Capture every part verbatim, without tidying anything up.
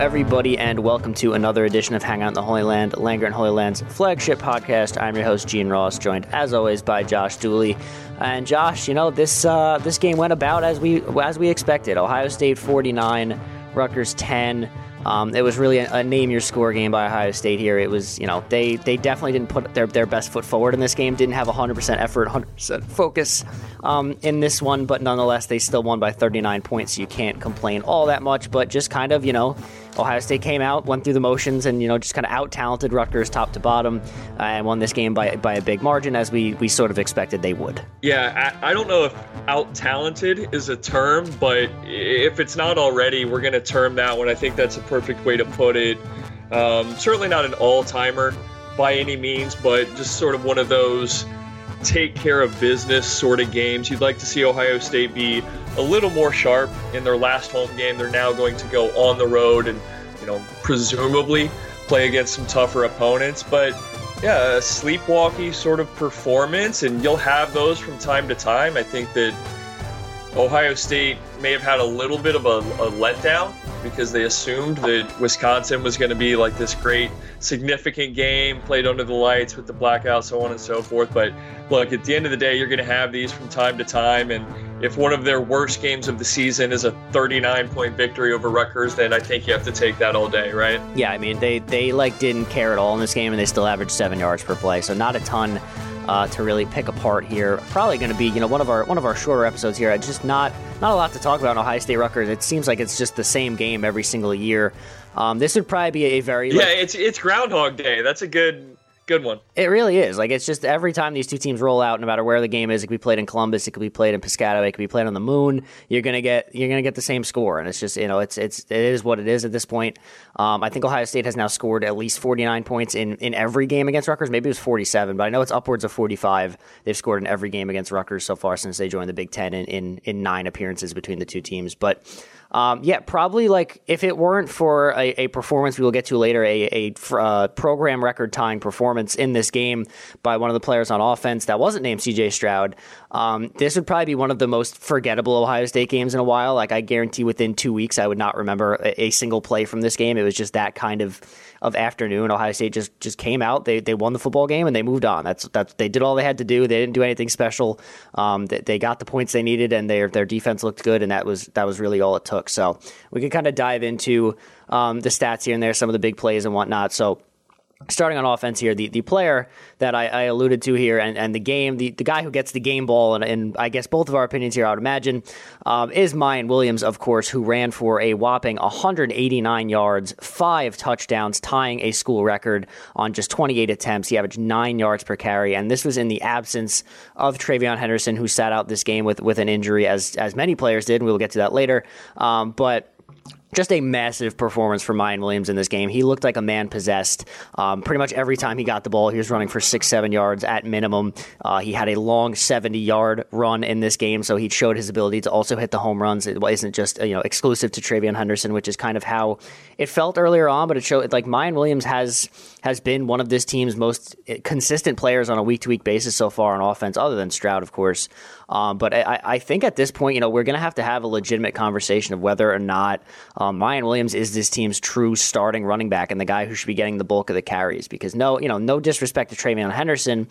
everybody, and welcome to another edition of Hangout in the Holy Land, Land Grant Holy Land's flagship podcast. I'm your host, Gene Ross, joined as always by Josh Dooley. And Josh, you know, this uh, this game went about as we as we expected. Ohio State forty-nine, Rutgers ten. Um, it was really a, a name-your-score game by Ohio State here. It was, you know, they, they definitely didn't put their, their best foot forward in this game, didn't have one hundred percent effort, one hundred percent focus um, in this one, but nonetheless, they still won by thirty-nine points, so you can't complain all that much, but just kind of, you know, Ohio State came out, went through the motions, and, you know, just kind of out-talented Rutgers top to bottom uh, and won this game by by a big margin, as we, we sort of expected they would. Yeah, I, I don't know if out-talented is a term, but if it's not already, we're going to term that one. I think that's a perfect way to put it. Um, certainly not an all-timer by any means, but just sort of one of those take-care-of-business sort of games. You'd like to see Ohio State be a little more sharp in their last home game. They're now going to go on the road and, you know, presumably play against some tougher opponents. But, yeah, a sleepwalky sort of performance, and you'll have those from time to time. I think that Ohio State may have had a little bit of a, a letdown because they assumed that Wisconsin was going to be like this great, significant game, played under the lights with the blackout, so on and so forth. But look, at the end of the day, you're going to have these from time to time. And if one of their worst games of the season is a thirty-nine point victory over Rutgers, then I think you have to take that all day, right? Yeah, I mean, they, they like didn't care at all in this game, and they still averaged seven yards per play, so not a ton uh, to really pick apart here. Probably going to be, you know, one of our one of our shorter episodes here. Just not not a lot to talk about in Ohio State Rutgers. It seems like it's just the same game every single year. Um, this would probably be a very yeah, like, it's it's Groundhog Day. That's a good. Good one. It really is. Like, it's just every time these two teams roll out, no matter where the game is, it could be played in Columbus, it could be played in Piscataway, it could be played on the moon. You're gonna get you're gonna get the same score, and it's just, you know, it's it's it is what it is at this point. Um, I think Ohio State has now scored at least forty-nine points in, in every game against Rutgers. Maybe it was forty-seven, but I know it's upwards of forty-five. They've scored in every game against Rutgers so far since they joined the Big Ten in in, in nine appearances between the two teams, but. Um, yeah, probably like if it weren't for a, a performance we will get to later, a, a uh, program record tying performance in this game by one of the players on offense that wasn't named C J. Stroud, um, this would probably be one of the most forgettable Ohio State games in a while. Like, I guarantee within two weeks I would not remember a, a single play from this game. It was just that kind of of afternoon. Ohio State just, just came out, they they won the football game, and they moved on. That's that's they did all they had to do. They didn't do anything special. Um, they, they got the points they needed, and their their defense looked good, and that was that was really all it took. So we can kind of dive into um, the stats here and there, some of the big plays and whatnot. So starting on offense here, the, the player that I, I alluded to here and, and the game, the, the guy who gets the game ball, and, and I guess both of our opinions here, I would imagine, um, is Miyan Williams, of course, who ran for a whopping one hundred eighty-nine yards, five touchdowns, tying a school record on just twenty-eight attempts. He averaged nine yards per carry, and this was in the absence of TreVeyon Henderson, who sat out this game with, with an injury, as, as many players did, and we'll get to that later. Um, but... Just a massive performance for Miyan Williams in this game. He looked like a man possessed. Um, pretty much every time he got the ball, he was running for six, seven yards at minimum. Uh, he had a long seventy-yard run in this game, so he showed his ability to also hit the home runs. It wasn't just, you know, exclusive to TreVeyon Henderson, which is kind of how it felt earlier on. But it showed, like, Miyan Williams has has been one of this team's most consistent players on a week-to-week basis so far on offense, other than Stroud, of course. Um, but I, I think at this point, you know, we're going to have to have a legitimate conversation of whether or not um, Miyan Williams is this team's true starting running back and the guy who should be getting the bulk of the carries. Because no, you know, no disrespect to TreVeyon Henderson.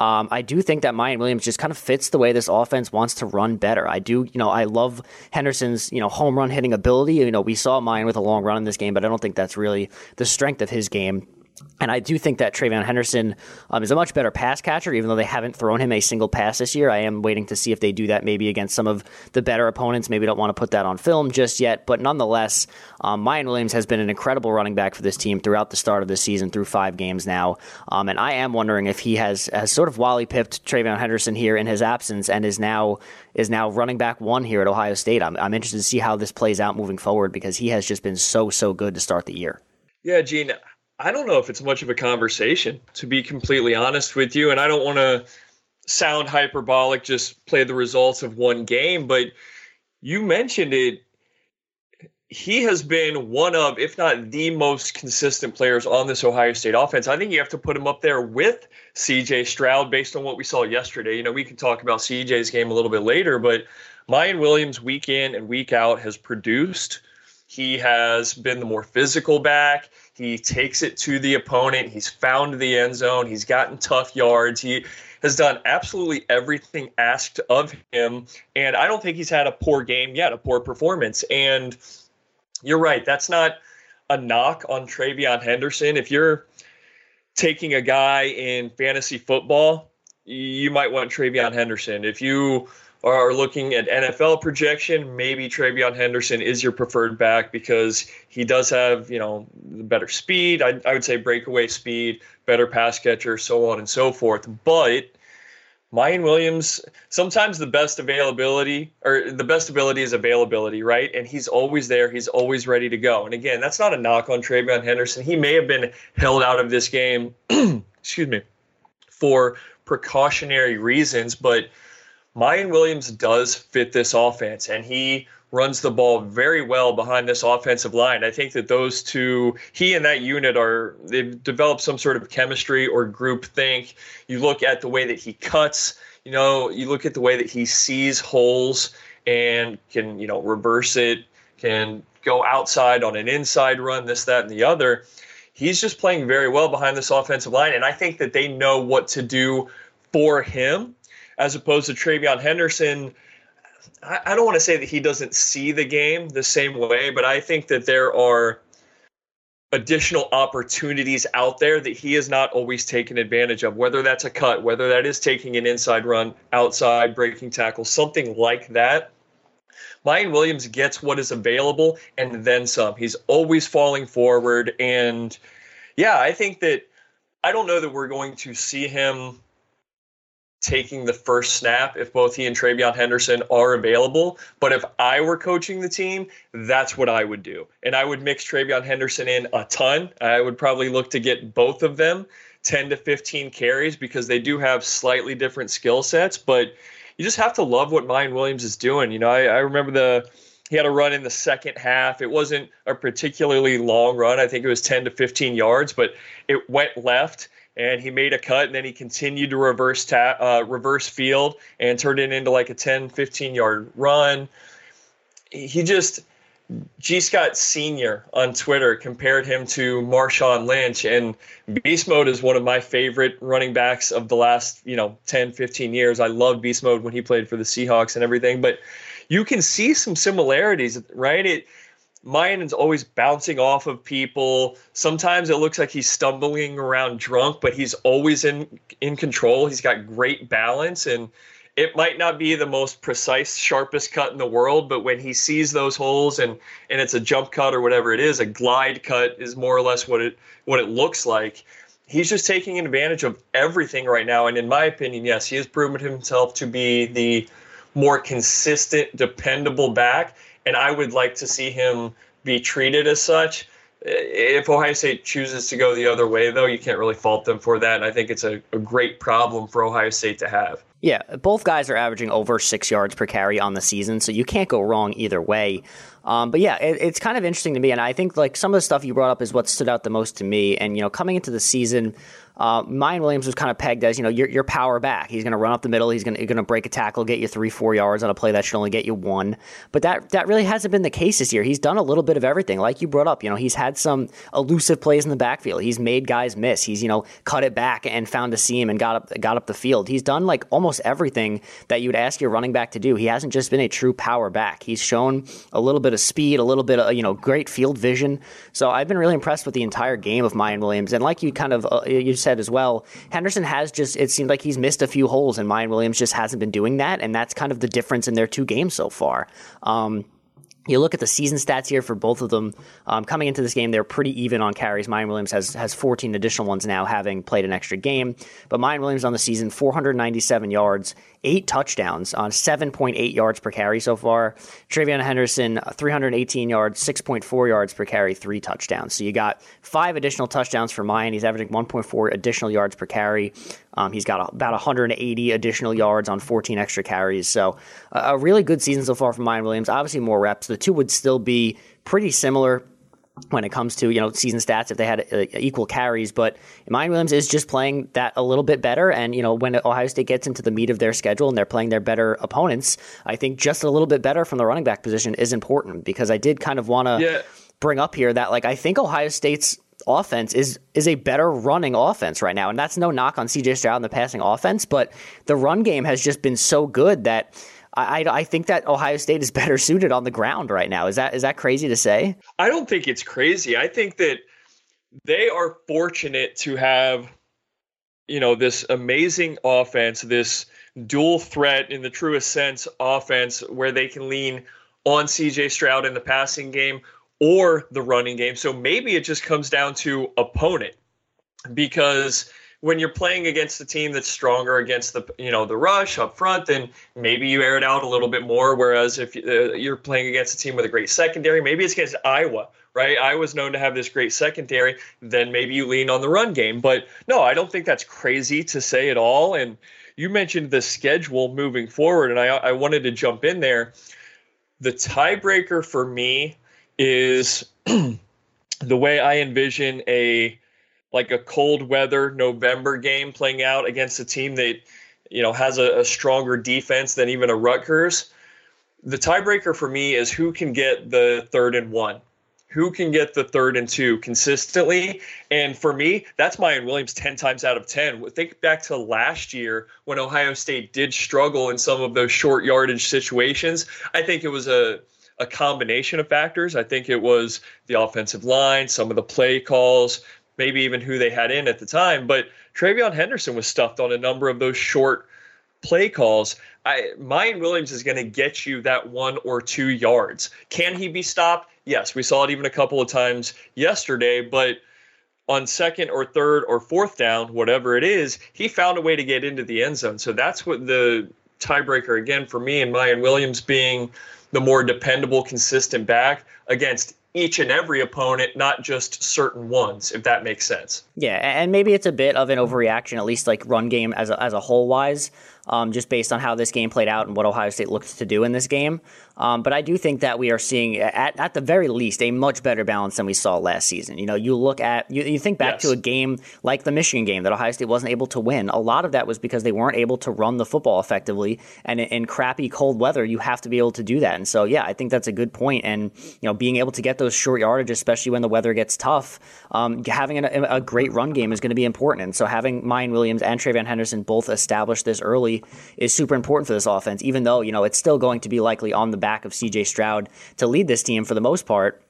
Um, I do think that Miyan Williams just kind of fits the way this offense wants to run better. I do, you know, I love Henderson's, you know, home run hitting ability. You know, we saw Miyan with a long run in this game, but I don't think that's really the strength of his game. And I do think that TreVeyon Henderson um, is a much better pass catcher, even though they haven't thrown him a single pass this year. I am waiting to see if they do that maybe against some of the better opponents. Maybe don't want to put that on film just yet. But nonetheless, um, Miyan Williams has been an incredible running back for this team throughout the start of the season, through five games now. Um, and I am wondering if he has, has sort of wally-pipped TreVeyon Henderson here in his absence and is now is now running back one here at Ohio State. I'm, I'm interested to see how this plays out moving forward because he has just been so, so good to start the year. Yeah, Gene, I don't know if it's much of a conversation, to be completely honest with you. And I don't want to sound hyperbolic, just play the results of one game. But you mentioned it. He has been one of, if not the most consistent players on this Ohio State offense. I think you have to put him up there with C J. Stroud based on what we saw yesterday. You know, we can talk about C J's game a little bit later, but Miyan Williams week in and week out has produced He has been the more physical back. He takes it to the opponent. He's found the end zone. He's gotten tough yards. He has done absolutely everything asked of him. And I don't think he's had a poor game yet, a poor performance. And you're right. That's not a knock on TreVeyon Henderson. If you're taking a guy in fantasy football, you might want TreVeyon Henderson. If you are looking at N F L projection, maybe TreVeyon Henderson is your preferred back because he does have, you know, better speed. I, I would say breakaway speed, better pass catcher, so on and so forth. But Miyan Williams, sometimes the best availability or the best ability is availability, right? And he's always there. He's always ready to go. And again, that's not a knock on TreVeyon Henderson. He may have been held out of this game, excuse me, for precautionary reasons, but Miyan Williams does fit this offense, and he runs the ball very well behind this offensive line. I think that those two, he and that unit, are they've developed some sort of chemistry or group think. You look at the way that he cuts, you know, you look at the way that he sees holes and can, you know, reverse it, can go outside on an inside run, this, that, and the other. He's just playing very well behind this offensive line, and I think that they know what to do for him. As opposed to TreVeyon Henderson, I, I don't want to say that he doesn't see the game the same way, but I think that there are additional opportunities out there that he is not always taken advantage of, whether that's a cut, whether that is taking an inside run, outside, breaking tackle, something like that. Miyan Williams gets what is available and then some. He's always falling forward. And, yeah, I think that I don't know that we're going to see him taking the first snap if both he and TreVeyon Henderson are available. But if I were coaching the team, that's what I would do. And I would mix TreVeyon Henderson in a ton. I would probably look to get both of them ten to fifteen carries because they do have slightly different skill sets. But you just have to love what Miyan Williams is doing. You know, I, I remember the he had a run in the second half. It wasn't a particularly long run. I think it was ten to fifteen yards, but it went left. And he made a cut, and then he continued to reverse ta- uh, reverse field and turned it into like a ten, fifteen-yard run. He just – G. Scott Senior on Twitter compared him to Marshawn Lynch, and Beast Mode is one of my favorite running backs of the last, you know, ten, fifteen years. I love Beast Mode when he played for the Seahawks and everything. But you can see some similarities, right? It – Miyan's always bouncing off of people. Sometimes it looks like he's stumbling around drunk, but he's always in, in control. He's got great balance, and it might not be the most precise, sharpest cut in the world, but when he sees those holes and, and it's a jump cut or whatever it is, a glide cut is more or less what it what it looks like. He's just taking advantage of everything right now, and in my opinion, yes, he has proven himself to be the more consistent, dependable back. And I would like to see him be treated as such. If Ohio State chooses to go the other way, though, you can't really fault them for that. And I think it's a, a great problem for Ohio State to have. Yeah, both guys are averaging over six yards per carry on the season, so you can't go wrong either way. Um, but, yeah, it, it's kind of interesting to me. And I think, like, some of the stuff you brought up is what stood out the most to me. And, you know, coming into the season, uh, Miyan Williams was kind of pegged as, you know, your, your power back. He's going to run up the middle. He's going to break a tackle, get you three, four yards on a play that should only get you one. But that that really hasn't been the case this year. He's done a little bit of everything. Like you brought up, you know, he's had some elusive plays in the backfield. He's made guys miss. He's, you know, cut it back and found a seam and got up, got up the field. He's done, like, almost everything that you'd ask your running back to do. He hasn't just been a true power back. He's shown a little bit of speed, a little bit of, you know, great field vision. So I've been really impressed with the entire game of Miyan Williams. And like you kind of, uh, you said as well, Henderson has just, it seemed like he's missed a few holes and Miyan Williams just hasn't been doing that. And that's kind of the difference in their two games so far. Um, You look at the season stats here for both of them. Um, coming into this game, they're pretty even on carries. Miyan Williams has has fourteen additional ones now, having played an extra game. But Miyan Williams on the season, four hundred ninety-seven yards, eight touchdowns on seven point eight yards per carry so far. TreVeyon Henderson, three hundred eighteen yards, six point four yards per carry, three touchdowns. So you got five additional touchdowns for Miyan. He's averaging one point four additional yards per carry. Um, he's got about one hundred eighty additional yards on fourteen extra carries. So uh, a really good season so far for Miyan Williams. Obviously more reps. The two would still be pretty similar. when it comes to, you know, season stats, if they had uh, equal carries. But Miyan Williams is just playing that a little bit better. And, you know, when Ohio State gets into the meat of their schedule and they're playing their better opponents, I think just a little bit better from the running back position is important, because I did kind of want to yeah. bring up here that, like, I think Ohio State's offense is is a better running offense right now. And that's no knock on C J. Stroud and the passing offense, but the run game has just been so good that I, I think that Ohio State is better suited on the ground right now. Is that is that crazy to say? I don't think it's crazy. I think that they are fortunate to have, you know, this amazing offense, this dual threat in the truest sense offense, where they can lean on C J. Stroud in the passing game or the running game. So maybe it just comes down to opponent, because when you're playing against a team that's stronger against the, you know, the rush up front, then maybe you air it out a little bit more. Whereas if you're playing against a team with a great secondary, maybe it's against Iowa, right? Iowa's known to have this great secondary. Then maybe you lean on the run game. But no, I don't think that's crazy to say at all. And you mentioned the schedule moving forward, and I, I wanted to jump in there. The tiebreaker for me is the way I envision a like a cold weather November game playing out against a team that, you know, has a, a stronger defense than even a Rutgers. The tiebreaker for me is who can get the third and one, who can get the third and two consistently. And for me, that's Miyan Williams ten times out of ten. Think back to last year when Ohio State did struggle in some of those short yardage situations. I think it was a a combination of factors. I think it was the offensive line, some of the play calls, maybe even who they had in at the time. But TreVeyon Henderson was stuffed on a number of those short play calls. I, Miyan Williams is going to get you that one or two yards. Can he be stopped? Yes, we saw it even a couple of times yesterday. But on second or third or fourth down, whatever it is, he found a way to get into the end zone. So that's what the tiebreaker, again, for me, and Miyan Williams being the more dependable, consistent back against each and every opponent, not just certain ones, if that makes sense. Yeah, and maybe it's a bit of an overreaction, at least like run game as a, as a whole wise, um, just based on how this game played out and what Ohio State looked to do in this game. Um, but I do think that we are seeing, at, at the very least, a much better balance than we saw last season. You know, you look at, you, you think back yes. to a game like the Michigan game that Ohio State wasn't able to win. A lot of that was because they weren't able to run the football effectively, and in, in crappy cold weather, you have to be able to do that. And so, yeah, I think that's a good point. And, you know, being able to get those short yardage, especially when the weather gets tough, um, having an, a great run game is going to be important. And so having Miyan Williams and TreVeyon Henderson both establish this early is super important for this offense, even though, you know, it's still going to be likely on the back of C J. Stroud to lead this team for the most part.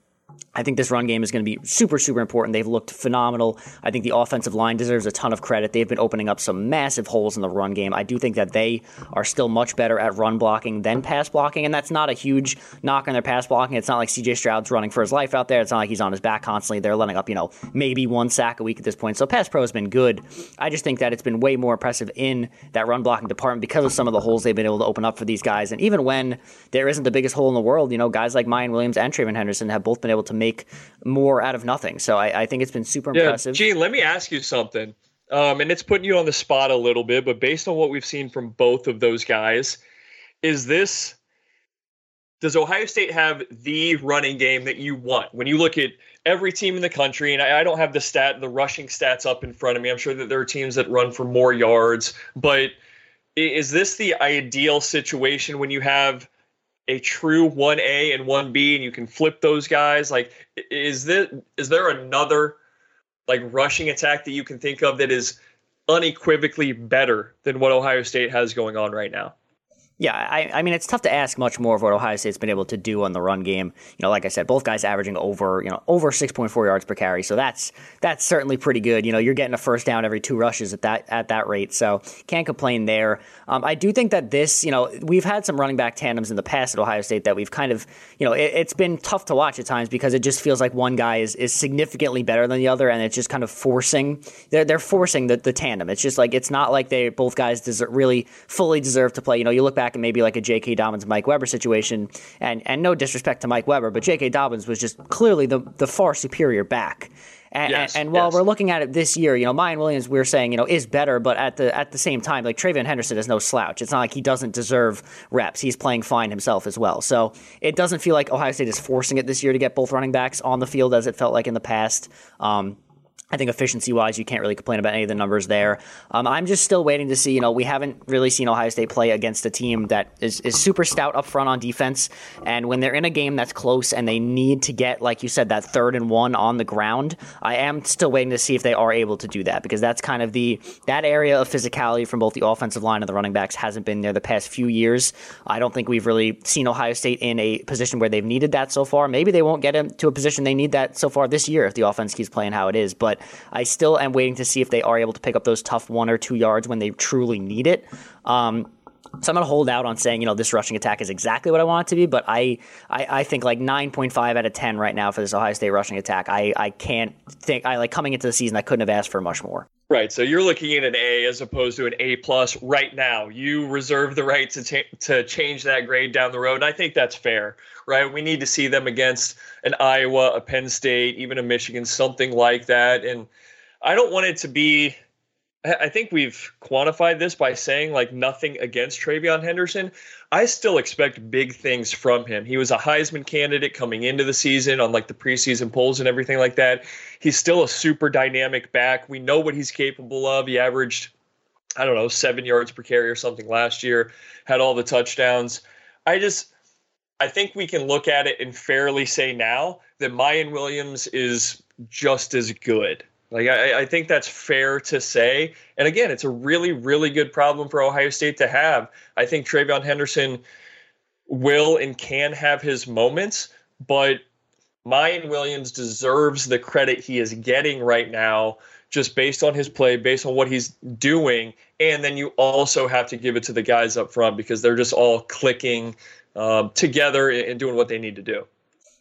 I think this run game is going to be super, super important. They've looked phenomenal. I think the offensive line deserves a ton of credit. They've been opening up some massive holes in the run game. I do think that they are still much better at run blocking than pass blocking, and that's not a huge knock on their pass blocking. It's not like C J. Stroud's running for his life out there. It's not like he's on his back constantly. They're letting up, you know, maybe one sack a week at this point, so pass pro has been good. I just think that it's been way more impressive in that run blocking department because of some of the holes they've been able to open up for these guys. And even when there isn't the biggest hole in the world, you know, guys like Miyan Williams and TreVeyon Henderson have both been able to make more out of nothing. So I, I think it's been super impressive. Yeah, Gene, let me ask you something. Um, and it's putting you on the spot a little bit, but based on what we've seen from both of those guys, is this, does Ohio State have the running game that you want? When you look at every team in the country, and I, I don't have the stat, the rushing stats up in front of me. I'm sure that there are teams that run for more yards, but is this the ideal situation when you have a true one A and one B, and you can flip those guys? Like, is this, is there another like rushing attack that you can think of that is unequivocally better than what Ohio State has going on right now? Yeah, I, I mean, it's tough to ask much more of what Ohio State's been able to do on the run game. You know, like I said, both guys averaging over, you know, over six point four yards per carry. So that's that's certainly pretty good. You know, you're getting a first down every two rushes at that at that rate. So can't complain there. Um, I do think that this, you know, we've had some running back tandems in the past at Ohio State that we've kind of, you know, it, it's been tough to watch at times because it just feels like one guy is, is significantly better than the other. And it's just kind of forcing, they're, they're forcing the, the tandem. It's just like, it's not like they both guys deserve, really fully deserve to play. You know, you look back and maybe like a J K. Dobbins, Mike Weber situation, and and no disrespect to Mike Weber, but J K. Dobbins was just clearly the the far superior back. And, yes, and, and while yes. we're looking at it this year, you know, Miyan Williams, we we're saying, you know, is better, but at the at the same time, like, TreVeyon Henderson is no slouch. It's not like he doesn't deserve reps. He's playing fine himself as well. So it doesn't feel like Ohio State is forcing it this year to get both running backs on the field as it felt like in the past. Um, I think efficiency-wise, you can't really complain about any of the numbers there. Um, I'm just still waiting to see. You know, we haven't really seen Ohio State play against a team that is, is super stout up front on defense. And when they're in a game that's close and they need to get, like you said, that third and one on the ground, I am still waiting to see if they are able to do that, because that's kind of the that area of physicality from both the offensive line and the running backs hasn't been there the past few years. I don't think we've really seen Ohio State in a position where they've needed that so far. Maybe they won't get into a position they need that so far this year if the offense keeps playing how it is, but I still am waiting to see if they are able to pick up those tough one or two yards when they truly need it. Um, so I'm going to hold out on saying, you know, this rushing attack is exactly what I want it to be, but I, I, I think like nine point five out of ten right now for this Ohio State rushing attack. I, I can't think, I like coming into the season, I couldn't have asked for much more. Right. So you're looking at an A as opposed to an A plus right now. You reserve the right to t- to change that grade down the road. And I think that's fair, right? We need to see them against an Iowa, a Penn State, even a Michigan, something like that. And I don't want it to be, I think we've quantified this by saying like nothing against TreVeyon Henderson. I still expect big things from him. He was a Heisman candidate coming into the season on like the preseason polls and everything like that. He's still a super dynamic back. We know what he's capable of. He averaged, I don't know, seven yards per carry or something last year, had all the touchdowns. I just, I think we can look at it and fairly say now that Miyan Williams is just as good. Like, I, I think that's fair to say. And again, it's a really, really good problem for Ohio State to have. I think TreVeyon Henderson will and can have his moments, but Miyan Williams deserves the credit he is getting right now just based on his play, based on what he's doing. And then you also have to give it to the guys up front because they're just all clicking um, together and doing what they need to do.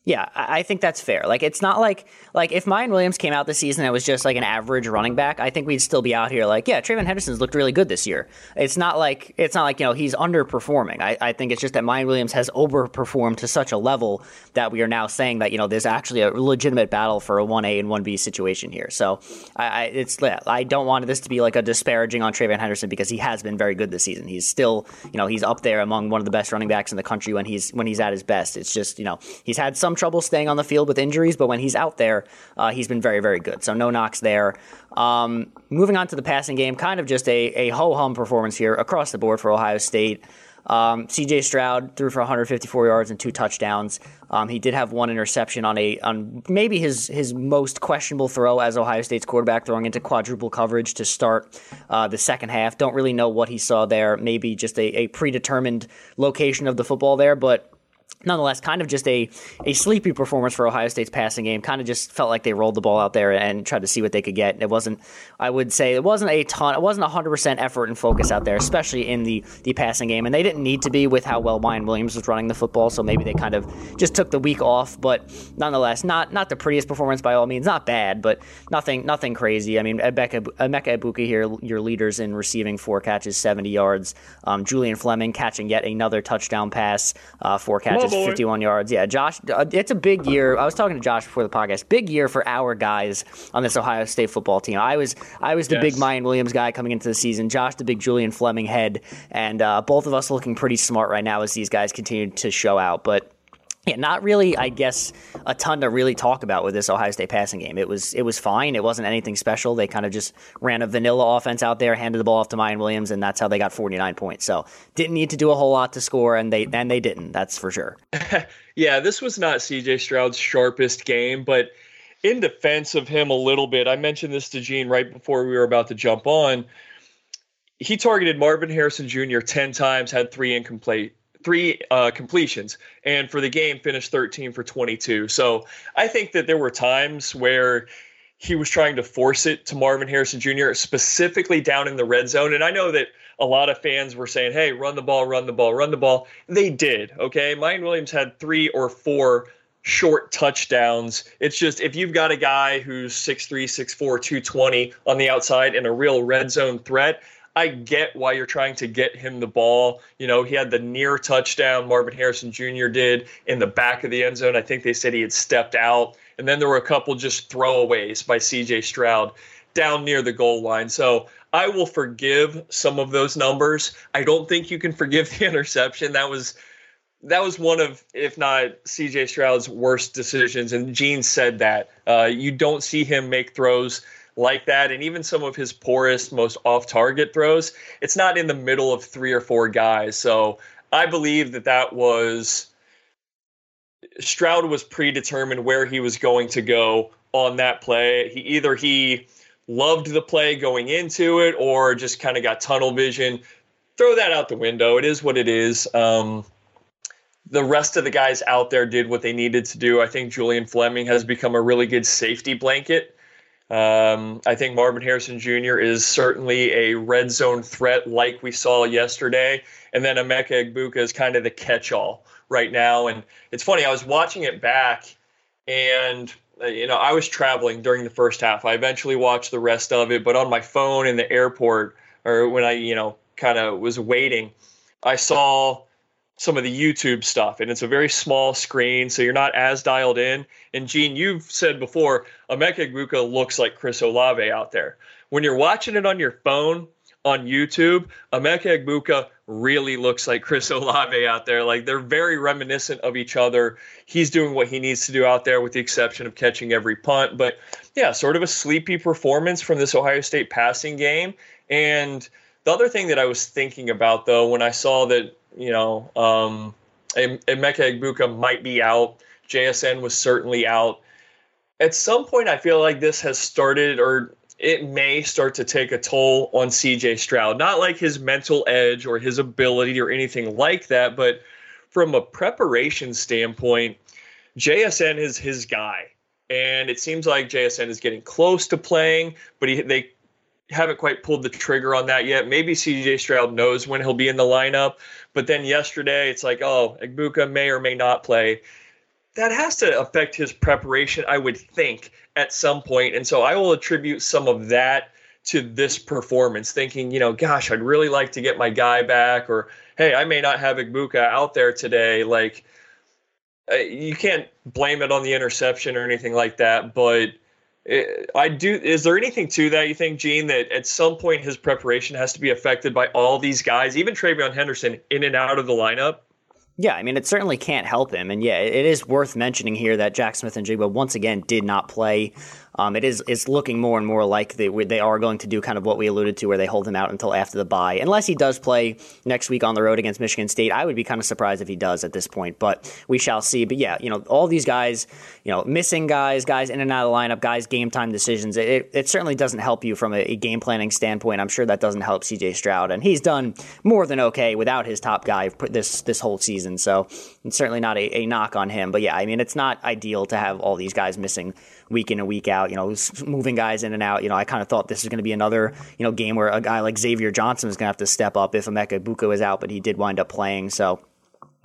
Yeah, I think that's fair. Like, it's not like, like if Miyan Williams came out this season and was just like an average running back, I think we'd still be out here like, yeah, TreVeyon Henderson's looked really good this year. It's not like, it's not like, you know, he's underperforming. I, I think it's just that Miyan Williams has overperformed to such a level that we are now saying that, you know, there's actually a legitimate battle for a one A and one B situation here. So I, I it's, I don't want this to be like a disparaging on TreVeyon Henderson because he has been very good this season. He's still, you know, he's up there among one of the best running backs in the country when he's, when he's at his best. It's just, you know, he's had some trouble staying on the field with injuries, but when he's out there, uh, he's been very, very good. So no knocks there. Um, moving on to the passing game, kind of just a, a ho-hum performance here across the board for Ohio State. Um, C J. Stroud threw for one hundred fifty-four yards and two touchdowns. Um, he did have one interception on a on maybe his his most questionable throw as Ohio State's quarterback, throwing into quadruple coverage to start uh, the second half. Don't really know what he saw there. Maybe just a, a predetermined location of the football there, but nonetheless, kind of just a, a sleepy performance for Ohio State's passing game. Kind of just felt like they rolled the ball out there and tried to see what they could get. It wasn't, I would say, it wasn't a ton, it wasn't one hundred percent effort and focus out there, especially in the, the passing game. And they didn't need to be with how well Miyan Williams was running the football, so maybe they kind of just took the week off. But nonetheless, not not the prettiest performance by all means. Not bad, but nothing nothing crazy. I mean, Emeka Egbuka here, your leaders in receiving, four catches, seventy yards. Um, Julian Fleming catching yet another touchdown pass, uh, four catches. Whoa. fifty-one yards. Yeah, Josh, it's a big year. I was talking to Josh before the podcast. Big year for our guys on this Ohio State football team. I was I was the yes. big Miyan Williams guy coming into the season. Josh, the big Julian Fleming head. And uh, both of us looking pretty smart right now as these guys continue to show out. But yeah, not really, I guess, a ton to really talk about with this Ohio State passing game. It was it was fine. It wasn't anything special. They kind of just ran a vanilla offense out there, handed the ball off to Miyan Williams, and that's how they got forty-nine points. So didn't need to do a whole lot to score, and they and they didn't. That's for sure. Yeah, this was not C J. Stroud's sharpest game, but in defense of him a little bit, I mentioned this to Gene right before we were about to jump on. He targeted Marvin Harrison Junior ten times, had three incomplete. Three uh, completions, and for the game finished thirteen for twenty-two. So I think that there were times where he was trying to force it to Marvin Harrison Junior, specifically down in the red zone. And I know that a lot of fans were saying, hey, run the ball, run the ball, run the ball. They did. Okay. Miyan Williams had three or four short touchdowns. It's just, if you've got a guy who's six three, six four, two twenty on the outside and a real red zone threat, I get why you're trying to get him the ball. You know, he had the near touchdown, Marvin Harrison Junior did, in the back of the end zone. I think they said he had stepped out, And then there were a couple just throwaways by C J. Stroud down near the goal line. So I will forgive some of those numbers. I don't think you can forgive the interception. That was that was one of, if not C J. Stroud's worst decisions. And Gene said that. Uh, you don't see him make throws like that. And even some of his poorest, most off-target throws, it's not in the middle of three or four guys. So I believe that that was – Stroud was predetermined where he was going to go on that play. He either he loved the play going into it or just kind of got tunnel vision. Throw that out the window. It is what it is. Um, the rest of the guys out there did what they needed to do. I think Julian Fleming has become a really good safety blanket. Um, I think Marvin Harrison Junior is certainly a red zone threat like we saw yesterday. And then Emeka Egbuka is kind of the catch-all right now. And it's funny, I was watching it back, and you know, I was traveling during the first half. I eventually watched the rest of it, but on my phone in the airport, or when I, you know, kind of was waiting, I saw some of the YouTube stuff, and it's a very small screen, so you're not as dialed in. And Gene, you've said before, Emeka Egbuka looks like Chris Olave out there. When you're watching it on your phone on YouTube, Emeka Egbuka really looks like Chris Olave out there. Like, they're very reminiscent of each other. He's doing what he needs to do out there, with the exception of catching every punt. But yeah, sort of a sleepy performance from this Ohio State passing game. And the other thing that I was thinking about, though, when I saw that, you know, um, Emeka Egbuka might be out, J S N was certainly out. At some point, I feel like this has started, or it may start to take a toll on C J. Stroud. Not like his mental edge or his ability or anything like that, but from a preparation standpoint, J S N is his guy. And it seems like J S N is getting close to playing, but he, they haven't quite pulled the trigger on that yet. Maybe C J. Stroud knows when he'll be in the lineup. But then yesterday, it's like, oh, Egbuka may or may not play. That has to affect his preparation, I would think, at some point. And so I will attribute some of that to this performance, thinking, you know, gosh, I'd really like to get my guy back, or, hey, I may not have Egbuka out there today. Like, you can't blame it on the interception or anything like that, but I do. Is there anything to that, you think, Gene, that at some point his preparation has to be affected by all these guys, even TreVeyon Henderson, in and out of the lineup? Yeah, I mean, it certainly can't help him. And yeah, it is worth mentioning here that Jack Smith and Jigba once again did not play. Um, it is it's looking more and more like they they are going to do kind of what we alluded to, where they hold him out until after the bye. Unless he does play next week on the road against Michigan State, I would be kind of surprised if he does at this point, but we shall see. But yeah, you know, all these guys, you know, missing guys, guys in and out of the lineup, guys game time decisions, it, it certainly doesn't help you from a, a game planning standpoint. I'm sure that doesn't help C J. Stroud, and he's done more than okay without his top guy this this whole season, so it's certainly not a, a knock on him. But yeah, I mean, it's not ideal to have all these guys missing week in and week out, you know, moving guys in and out. You know, I kind of thought this was going to be another, you know, game where a guy like Xavier Johnson was going to have to step up if Emeka Egbuka was out, but he did wind up playing. So,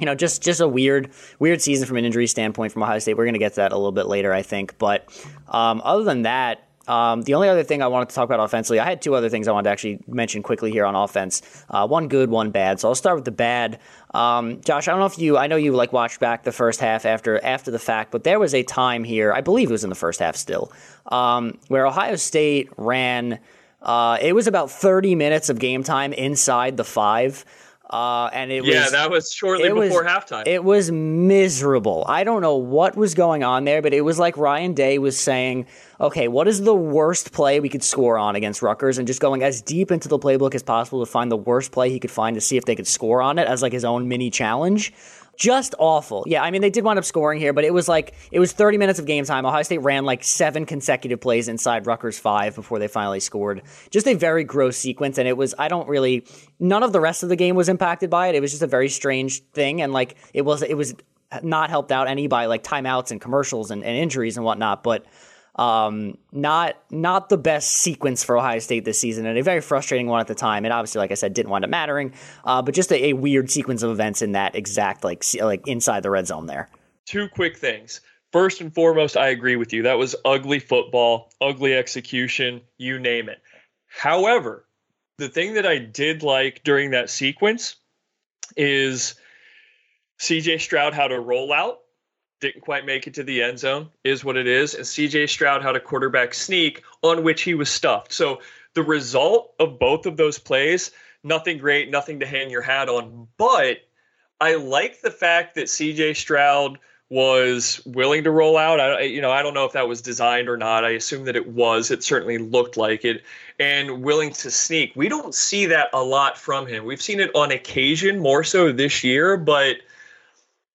you know, just, just a weird, weird season from an injury standpoint from Ohio State. We're going to get to that a little bit later, I think. But um, other than that, Um, the only other thing I wanted to talk about offensively, I had two other things I wanted to actually mention quickly here on offense. Uh, one good, one bad. So I'll start with the bad. Um, Josh, I don't know if you, I know you like watched back the first half after after the fact, but there was a time here, I believe it was in the first half still, um, where Ohio State ran, uh, it was about thirty minutes of game time inside the five. Uh, and it yeah, was, that was shortly before was, halftime. It was miserable. I don't know what was going on there, but it was like Ryan Day was saying, okay, what is the worst play we could score on against Rutgers, and just going as deep into the playbook as possible to find the worst play he could find to see if they could score on it as like his own mini challenge. Just awful. Yeah, I mean, they did wind up scoring here, but it was like, it was thirty minutes of game time. Ohio State ran like seven consecutive plays inside Rutgers five before they finally scored. Just a very gross sequence, and it was, I don't really, none of the rest of the game was impacted by it. It was just a very strange thing, and like, it was, it was not helped out any by like timeouts and commercials and, and injuries and whatnot, but Um, not not the best sequence for Ohio State this season, and a very frustrating one at the time. It obviously, like I said, didn't wind up mattering, uh, but just a, a weird sequence of events in that exact, like, like inside the red zone there. Two quick things. First and foremost, I agree with you. That was ugly football, ugly execution, you name it. However, the thing that I did like during that sequence is C J. Stroud had a rollout didn't quite make it to the end zone, is what it is. And C J. Stroud had a quarterback sneak on which he was stuffed. So the result of both of those plays, nothing great, nothing to hang your hat on. But I like the fact that C J. Stroud was willing to roll out. I, you know, I don't know if that was designed or not. I assume that it was. It certainly looked like it. And willing to sneak. We don't see that a lot from him. We've seen it on occasion more so this year, but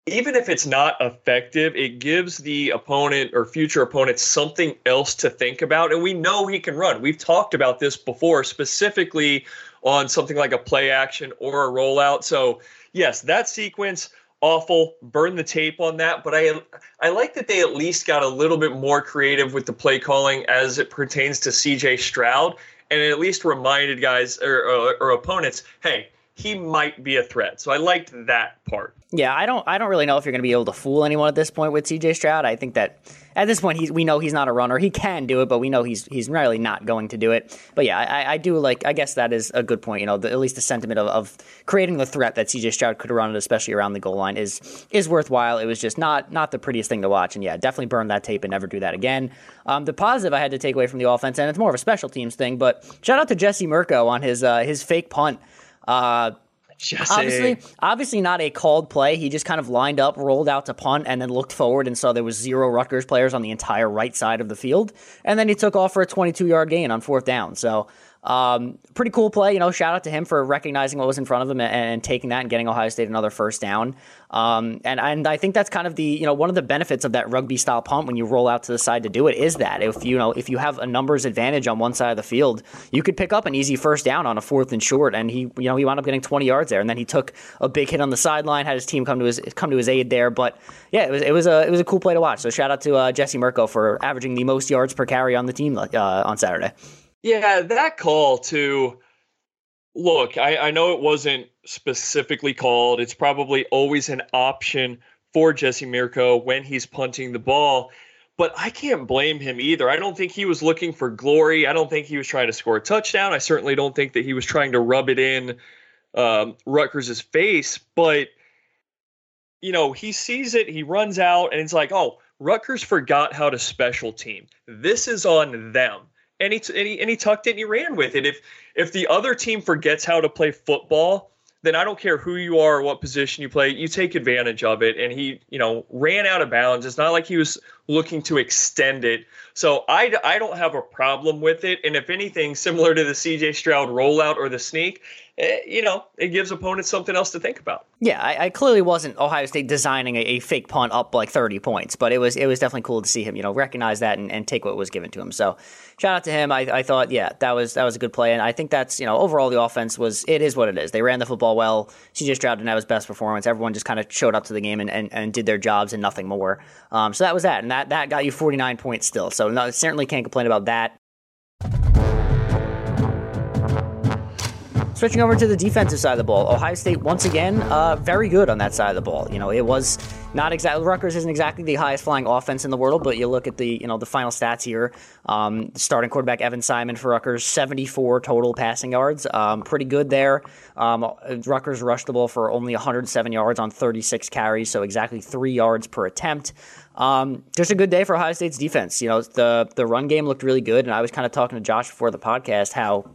even if it's not effective, it gives the opponent or future opponent something else to think about. And we know he can run. We've talked about this before, specifically on something like a play action or a rollout. So, yes, that sequence, awful. Burn the tape on that. But I, I like that they at least got a little bit more creative with the play calling as it pertains to C J. Stroud, and it at least reminded guys or, or, or opponents, hey, he might be a threat. So I liked that part. Yeah, I don't I don't really know if you're going to be able to fool anyone at this point with C J. Stroud. I think that at this point, he's, we know he's not a runner. He can do it, but we know he's he's really not going to do it. But yeah, I, I do like, I guess that is a good point. You know, the, at least the sentiment of, of creating the threat that C J. Stroud could run, especially around the goal line, is is worthwhile. It was just not not the prettiest thing to watch. And yeah, definitely burn that tape and never do that again. Um, the positive I had to take away from the offense, and it's more of a special teams thing, but shout out to Jesse Mirko on his uh, his fake punt. Uh, Jesse. Obviously, obviously not a called play. He just kind of lined up, rolled out to punt, and then looked forward and saw there was zero Rutgers players on the entire right side of the field. And then he took off for a twenty-two-yard gain on fourth down. So um, pretty cool play. You know, shout out to him for recognizing what was in front of him and, and taking that and getting Ohio State another first down. Um, and, and I think that's kind of the, you know, one of the benefits of that rugby-style punt when you roll out to the side to do it is that if, you know, if you have a numbers advantage on one side of the field, you could pick up an easy first down on a fourth and short, and he, you know, he wound up getting twenty yards there, and then he took a big hit on the sideline, had his team come to his come to his aid there, but yeah, it was it was a it was a cool play to watch. So shout out to uh, Jesse Mirko for averaging the most yards per carry on the team uh, on Saturday. Yeah, that call to look, I, I know it wasn't specifically called. It's probably always an option for Jesse Mirko when he's punting the ball, but I can't blame him either. I don't think he was looking for glory. I don't think he was trying to score a touchdown. I certainly don't think that he was trying to rub it in um, Rutgers' face, but you know, he sees it, he runs out, and it's like, oh, Rutgers forgot how to special team. This is on them. And he, t- and he, and he tucked it and he ran with it. If, if the other team forgets how to play football, then I don't care who you are or what position you play, you take advantage of it. And he, you know, ran out of bounds. It's not like he was looking to extend it. So I, I don't have a problem with it. And if anything, similar to the C J. Stroud rollout or the sneak, it, you know, it gives opponents something else to think about. Yeah, I, I clearly wasn't Ohio State designing a, a fake punt up like thirty points, but it was it was definitely cool to see him, you know, recognize that and, and take what was given to him. So shout out to him. I, I thought, yeah, that was that was a good play. And I think that's, you know, overall the offense was, it is what it is. They ran the football well. C J. Stroud didn't have his best performance. Everyone just kind of showed up to the game and, and, and did their jobs and nothing more. Um, so that was that. And that, that got you forty-nine points still. So no, certainly can't complain about that. Switching over to the defensive side of the ball, Ohio State once again uh, very good on that side of the ball. You know, it was not exactly Rutgers isn't exactly the highest flying offense in the world, but you look at the you know the final stats here. Um, starting quarterback Evan Simon for Rutgers, seventy-four total passing yards, um, pretty good there. Um, Rutgers rushed the ball for only one hundred seven yards on thirty-six carries, so exactly three yards per attempt. Um, just a good day for Ohio State's defense. You know, the the run game looked really good, and I was kind of talking to Josh before the podcast how,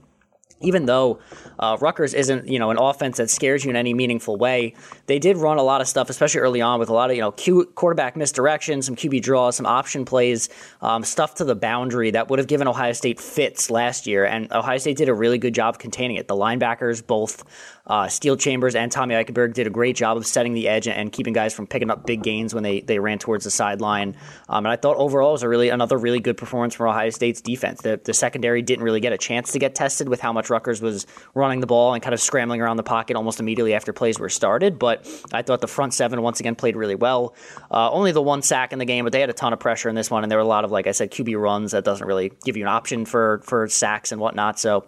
even though uh, Rutgers isn't, you know, an offense that scares you in any meaningful way, they did run a lot of stuff, especially early on, with a lot of, you know, Q- quarterback misdirection, some Q B draws, some option plays, um, stuff to the boundary that would have given Ohio State fits last year. And Ohio State did a really good job containing it. The linebackers, both uh, Steele Chambers and Tommy Eichenberg, did a great job of setting the edge and, and keeping guys from picking up big gains when they, they ran towards the sideline. Um, and I thought overall it was a really another really good performance from Ohio State's defense. The, the secondary didn't really get a chance to get tested with how much Rutgers was running the ball and kind of scrambling around the pocket almost immediately after plays were started, but I thought the front seven once again played really well. Uh, only the one sack in the game, but they had a ton of pressure in this one, and there were a lot of, like I said, Q B runs that doesn't really give you an option for, for sacks and whatnot, so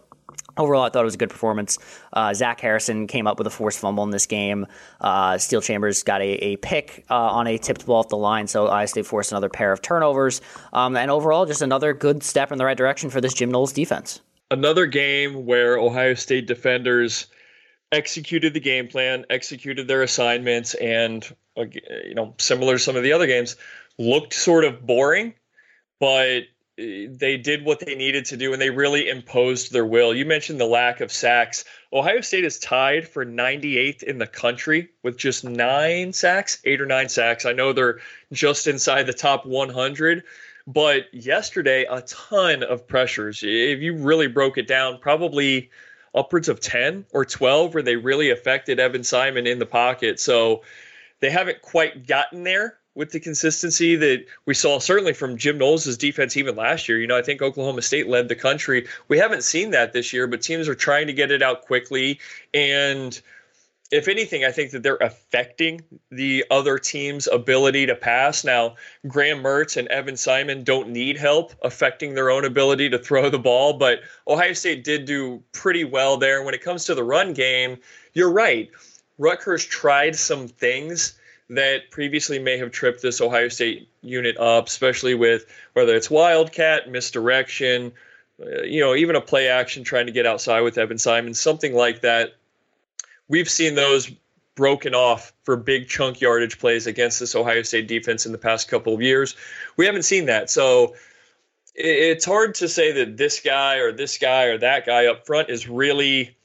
overall, I thought it was a good performance. Uh, Zach Harrison came up with a forced fumble in this game. Uh, Steele Chambers got a, a pick uh, on a tipped ball off the line, so Ohio State forced another pair of turnovers. Um, and overall, just another good step in the right direction for this Jim Knowles defense. Another game where Ohio State defenders executed the game plan, executed their assignments, and, you know, similar to some of the other games, looked sort of boring, but they did what they needed to do, and they really imposed their will. You mentioned the lack of sacks. Ohio State is tied for ninety-eighth in the country with just nine sacks, eight or nine sacks. I know they're just inside the top one hundred, but yesterday, a ton of pressures. If you really broke it down, probably upwards of ten or twelve where they really affected Evan Simon in the pocket. So they haven't quite gotten there with the consistency that we saw certainly from Jim Knowles' defense even last year. You know, I think Oklahoma State led the country. We haven't seen that this year, but teams are trying to get it out quickly. And if anything, I think that they're affecting the other team's ability to pass. Now, Graham Mertz and Evan Simon don't need help affecting their own ability to throw the ball, but Ohio State did do pretty well there. When it comes to the run game, you're right. Rutgers tried some things that previously may have tripped this Ohio State unit up, especially with whether it's wildcat, misdirection, uh, you know, even a play action trying to get outside with Evan Simon, something like that. We've seen those broken off for big chunk yardage plays against this Ohio State defense in the past couple of years. We haven't seen that. So it's hard to say that this guy or this guy or that guy up front is really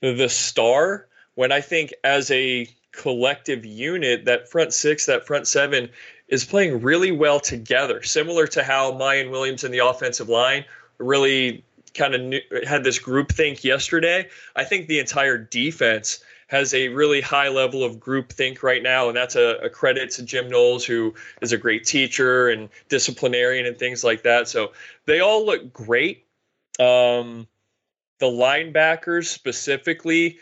the star, when I think as a collective unit, that front six, that front seven is playing really well together, similar to how Miyan Williams and the offensive line really kind of had this groupthink yesterday. I think the entire defense has a really high level of groupthink right now, and that's a, a credit to Jim Knowles, who is a great teacher and disciplinarian and things like that. So they all look great. Um, the linebackers specifically,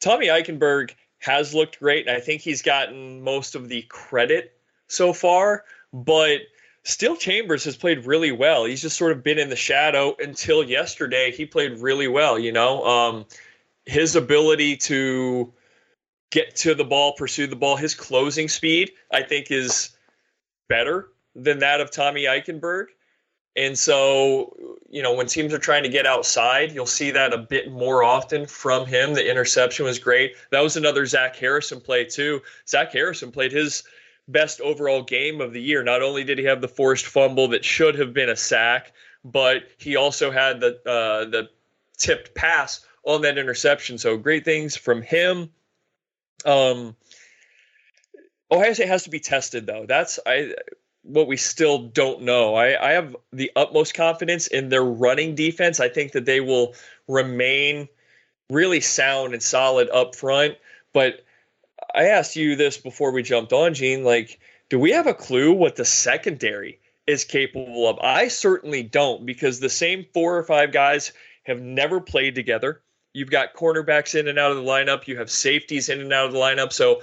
Tommy Eichenberg has looked great, and I think he's gotten most of the credit so far. But Steele Chambers has played really well. He's just sort of been in the shadow until yesterday. He played really well, you know. Um, his ability to get to the ball, pursue the ball, his closing speed, I think, is better than that of Tommy Eichenberg. And so, you know, when teams are trying to get outside, you'll see that a bit more often from him. The interception was great. That was another Zach Harrison play, too. Zach Harrison played his best overall game of the year. Not only did he have the forced fumble that should have been a sack, but he also had the uh, the tipped pass on that interception. So great things from him. Um, Ohio State has to be tested, though. That's I. what we still don't know. I, I have the utmost confidence in their running defense. I think that they will remain really sound and solid up front. But I asked you this before we jumped on, Gene, like, do we have a clue what the secondary is capable of? I certainly don't, because the same four or five guys have never played together. You've got cornerbacks in and out of the lineup. You have safeties in and out of the lineup. So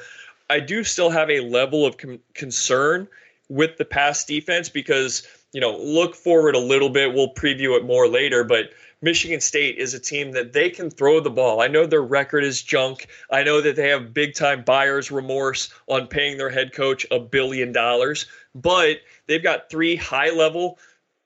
I do still have a level of com- concern with the pass defense, because, you know, look forward a little bit. We'll preview it more later, but Michigan State is a team that they can throw the ball. I know their record is junk. I know that they have big time buyer's remorse on paying their head coach a billion dollars, but they've got three high level,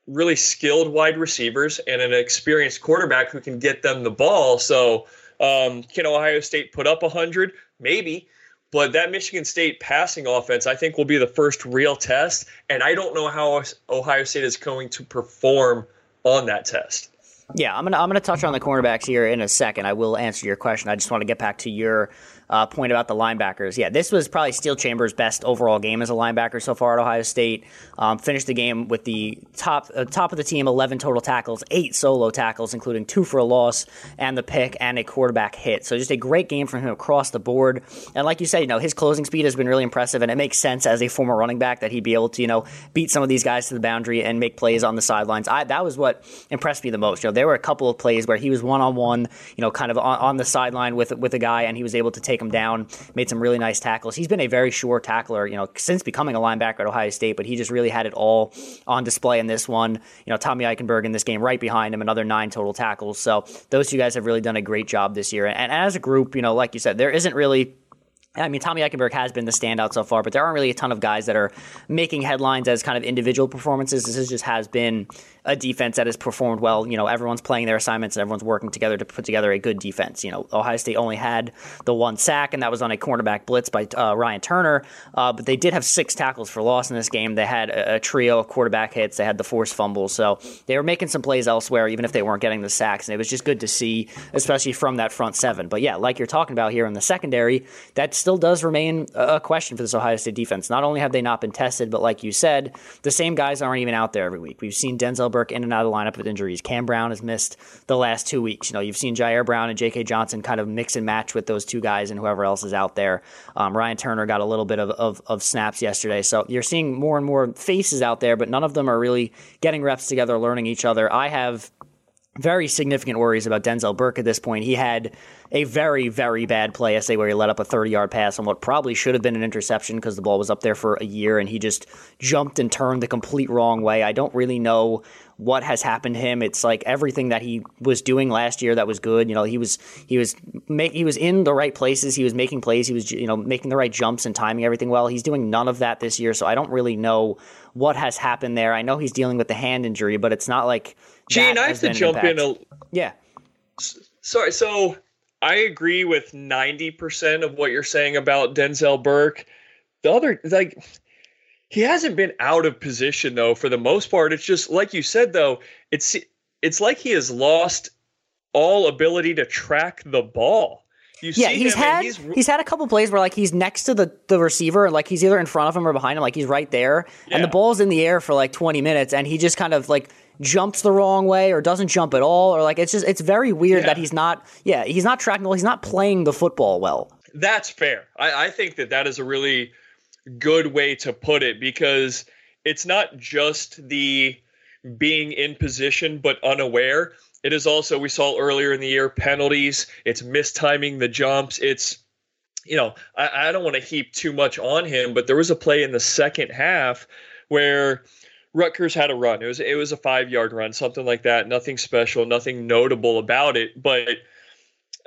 really skilled wide receivers and an experienced quarterback who can get them the ball. So um, can Ohio State put up a hundred? Maybe. But that Michigan State passing offense, I think, will be the first real test. And I don't know how Ohio State is going to perform on that test. Yeah, I'm going to I'm going to touch on the cornerbacks here in a second. I will answer your question. I just want to get back to your uh, point about the linebackers. Yeah, this was probably Steele Chambers' best overall game as a linebacker so far at Ohio State. Um, finished the game with the top uh, top of the team, eleven total tackles, eight solo tackles, including two for a loss and the pick and a quarterback hit. So just a great game from him across the board. And like you said, you know, his closing speed has been really impressive, and it makes sense as a former running back that he'd be able to, you know, beat some of these guys to the boundary and make plays on the sidelines. I, that was what impressed me the most. You know, there were a couple of plays where he was one-on-one, you know, kind of on, on the sideline with with a guy, and he was able to take him down, made some really nice tackles. He's been a very sure tackler, you know, since becoming a linebacker at Ohio State, but he just really had it all on display in this one. You know, Tommy Eichenberg in this game right behind him, another nine total tackles. So those two guys have really done a great job this year. And, and as a group, you know, like you said, there isn't really I mean, Tommy Eichenberg has been the standout so far, but there aren't really a ton of guys that are making headlines as kind of individual performances. This just has been a defense that has performed well. You know, everyone's playing their assignments and everyone's working together to put together a good defense. You know, Ohio State only had the one sack, and that was on a cornerback blitz by uh, Ryan Turner. Uh, but they did have six tackles for loss in this game. They had a, a trio of quarterback hits. They had the forced fumbles. So they were making some plays elsewhere, even if they weren't getting the sacks. And it was just good to see, especially from that front seven. But yeah, like you're talking about here in the secondary, that's still does remain a question for this Ohio State defense. Not only have they not been tested, but like you said, the same guys aren't even out there every week. We've seen Denzel Burke in and out of the lineup with injuries. Cam Brown has missed the last two weeks. You know, you've seen Jair Brown and J K. Johnson kind of mix and match with those two guys and whoever else is out there. Um, Ryan Turner got a little bit of, of, of snaps yesterday. So you're seeing more and more faces out there, but none of them are really getting reps together, learning each other. I have very significant worries about Denzel Burke at this point. He had a very, very bad play essay where he let up a thirty-yard pass on what probably should have been an interception because the ball was up there for a year, and he just jumped and turned the complete wrong way. I don't really know what has happened to him. It's like everything that he was doing last year that was good. You know, he was he was make, he was in the right places. He was making plays. He was, you know, making the right jumps and timing everything well. He's doing none of that this year, so I don't really know what has happened there. I know he's dealing with the hand injury, but it's not like Gene, I have to jump impact. in. A, yeah. Sorry. So I agree with ninety percent of what you're saying about Denzel Burke. The other, like, he hasn't been out of position, though, for the most part. It's just, like you said, though, it's it's like he has lost all ability to track the ball. You yeah, see he's had he's, he's had a couple plays where like he's next to the, the receiver, and like he's either in front of him or behind him, like he's right there, yeah. and the ball's in the air for like twenty minutes, and he just kind of like jumps the wrong way or doesn't jump at all, or like it's just it's very weird yeah. that he's not yeah he's not tracking well, he's not playing the football well. That's fair. I, I think that that is a really good way to put it, because it's not just the being in position but unaware. It is also, we saw earlier in the year, penalties. It's mistiming the jumps. It's, you know, I, I don't want to heap too much on him, but there was a play in the second half where Rutgers had a run. It was it was a five-yard run, something like that. Nothing special, nothing notable about it. But,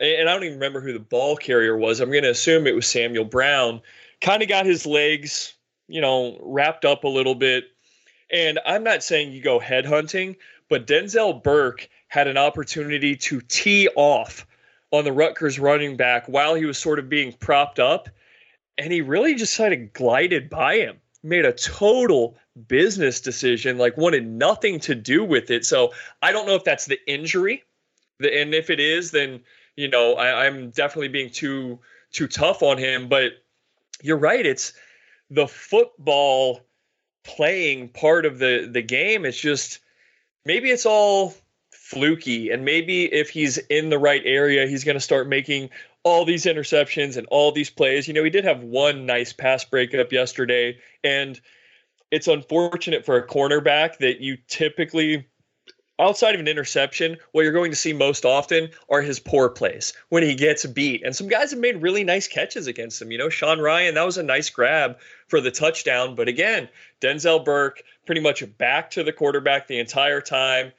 and I don't even remember who the ball carrier was. I'm going to assume it was Samuel Brown. Kind of got his legs, you know, wrapped up a little bit. And I'm not saying you go headhunting, but Denzel Burke had an opportunity to tee off on the Rutgers running back while he was sort of being propped up, and he really just kind of glided by him, made a total business decision, like wanted nothing to do with it. So I don't know if that's the injury, and if it is, then, you know, I, I'm definitely being too too tough on him. But you're right, it's the football playing part of the the game. It's just maybe it's all fluky, and maybe if he's in the right area, he's going to start making all these interceptions and all these plays. You know, he did have one nice pass breakup yesterday, and it's unfortunate for a cornerback that you typically, outside of an interception, what you're going to see most often are his poor plays when he gets beat. And some guys have made really nice catches against him. You know, Sean Ryan, that was a nice grab for the touchdown. But again, Denzel Burke, pretty much back to the quarterback the entire time.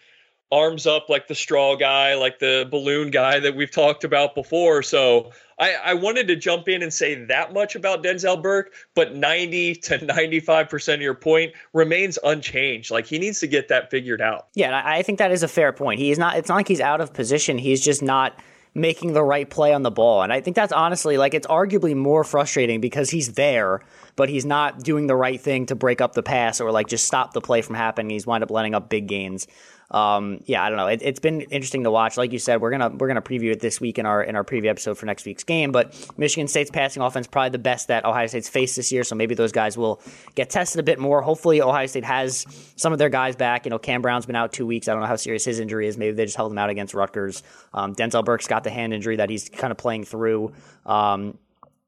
Arms up like the straw guy, like the balloon guy that we've talked about before. So I, I wanted to jump in and say that much about Denzel Burke, but ninety to ninety-five percent of your point remains unchanged. Like, he needs to get that figured out. Yeah, I think that is a fair point. He is not, it's not like he's out of position. He's just not making the right play on the ball. And I think that's honestly, like, it's arguably more frustrating because he's there, but he's not doing the right thing to break up the pass or, like, just stop the play from happening. He's wound up letting up big gains. Um, yeah, I don't know. It, it's been interesting to watch. Like you said, we're gonna we're gonna preview it this week in our in our preview episode for next week's game. But Michigan State's passing offense probably the best that Ohio State's faced this year. So maybe those guys will get tested a bit more. Hopefully, Ohio State has some of their guys back. You know, Cam Brown's been out two weeks. I don't know how serious his injury is. Maybe they just held him out against Rutgers. Um, Denzel Burke's got the hand injury that he's kind of playing through. Um,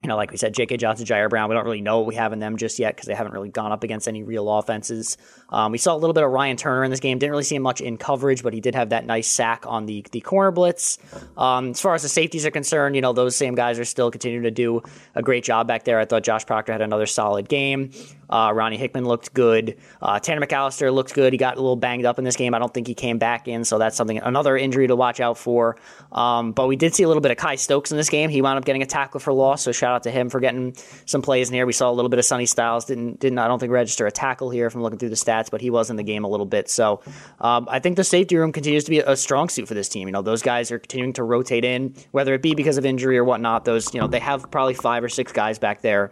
You know, like we said, J K. Johnson, Jair Brown, we don't really know what we have in them just yet because they haven't really gone up against any real offenses. Um, we saw a little bit of Ryan Turner in this game. Didn't really see him much in coverage, but he did have that nice sack on the, the corner blitz. Um, as far as the safeties are concerned, you know, those same guys are still continuing to do a great job back there. I thought Josh Proctor had another solid game. Uh, Ronnie Hickman looked good. Uh, Tanner McAllister looked good. He got a little banged up in this game. I don't think he came back in, so that's something, another injury to watch out for. Um, but we did see a little bit of Kai Stokes in this game. He wound up getting a tackle for loss, so shout out to him for getting some plays in here. We saw a little bit of Sonny Styles. Didn't, didn't I don't think register a tackle here from looking through the stats, but he was in the game a little bit. So um, I think the safety room continues to be a strong suit for this team. You know, those guys are continuing to rotate in, whether it be because of injury or whatnot. Those, you know, they have probably five or six guys back there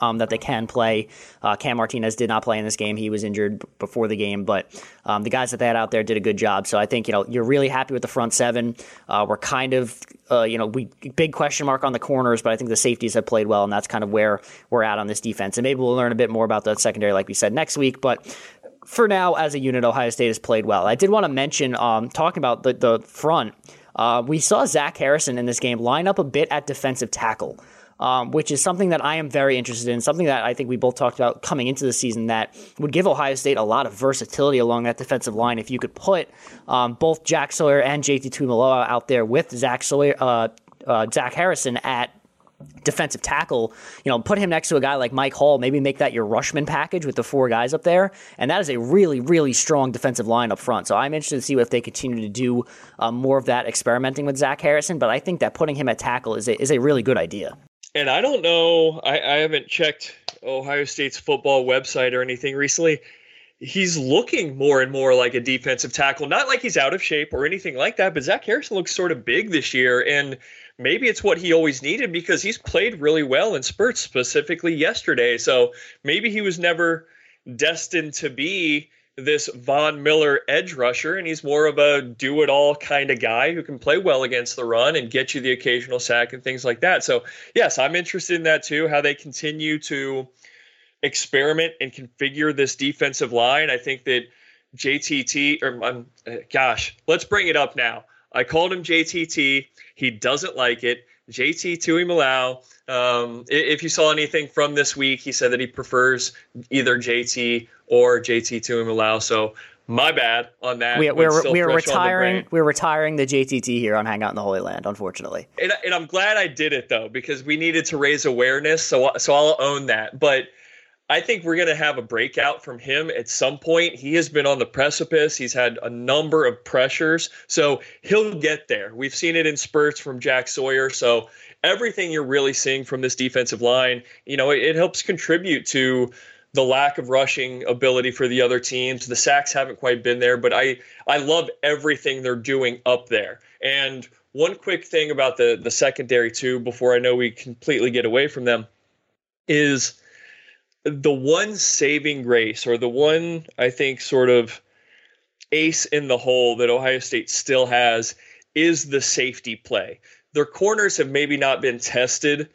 Um, that they can play. Uh, Cam Martinez did not play in this game. He was injured b- before the game, but um, the guys that they had out there did a good job. So I think, you know, you're really happy with the front seven. Uh, we're kind of, uh, you know, we big question mark on the corners, but I think the safeties have played well, and that's kind of where we're at on this defense. And maybe we'll learn a bit more about that secondary, like we said, next week. But for now, as a unit, Ohio State has played well. I did want to mention, um, talking about the, the front, uh, we saw Zach Harrison in this game line up a bit at defensive tackle. Um, which is something that I am very interested in, something that I think we both talked about coming into the season that would give Ohio State a lot of versatility along that defensive line. If you could put um, both Jack Sawyer and J T Tuimoloau out there with Zach Sawyer, uh, uh, Zach Harrison at defensive tackle, you know, put him next to a guy like Mike Hall, maybe make that your rushman package with the four guys up there. And that is a really, really strong defensive line up front. So I'm interested to see if they continue to do uh, more of that experimenting with Zach Harrison. But I think that putting him at tackle is a, is a really good idea. And I don't know, I, I haven't checked Ohio State's football website or anything recently. He's looking more and more like a defensive tackle. Not like he's out of shape or anything like that, but Zach Harrison looks sort of big this year, and maybe it's what he always needed because he's played really well in spurts, specifically yesterday. So maybe he was never destined to be this Von Miller edge rusher, and he's more of a do-it-all kind of guy who can play well against the run and get you the occasional sack and things like that. So, yes, I'm interested in that too, how they continue to experiment and configure this defensive line. I think that J T T, or um, gosh, let's bring it up now. I called him J T T. He doesn't like it. J T Tuimoloau, um, if you saw anything from this week, he said that he prefers either J T or J T Tuimoloau. So my bad on that. We, we're we're retiring. We're retiring the J T T here on Hangout in the Holy Land, unfortunately. And, and I'm glad I did it though, because we needed to raise awareness. So so I'll own that. But I think we're going to have a breakout from him at some point. He has been on the precipice. He's had a number of pressures. So he'll get there. We've seen it in spurts from Jack Sawyer. So everything you're really seeing from this defensive line, you know, it, it helps contribute to the lack of rushing ability for the other teams. The sacks haven't quite been there, but I, I love everything they're doing up there. And one quick thing about the, the secondary too, before I know we completely get away from them, is the one saving grace, or the one, I think, sort of ace in the hole that Ohio State still has, is the safety play. Their corners have maybe not been tested,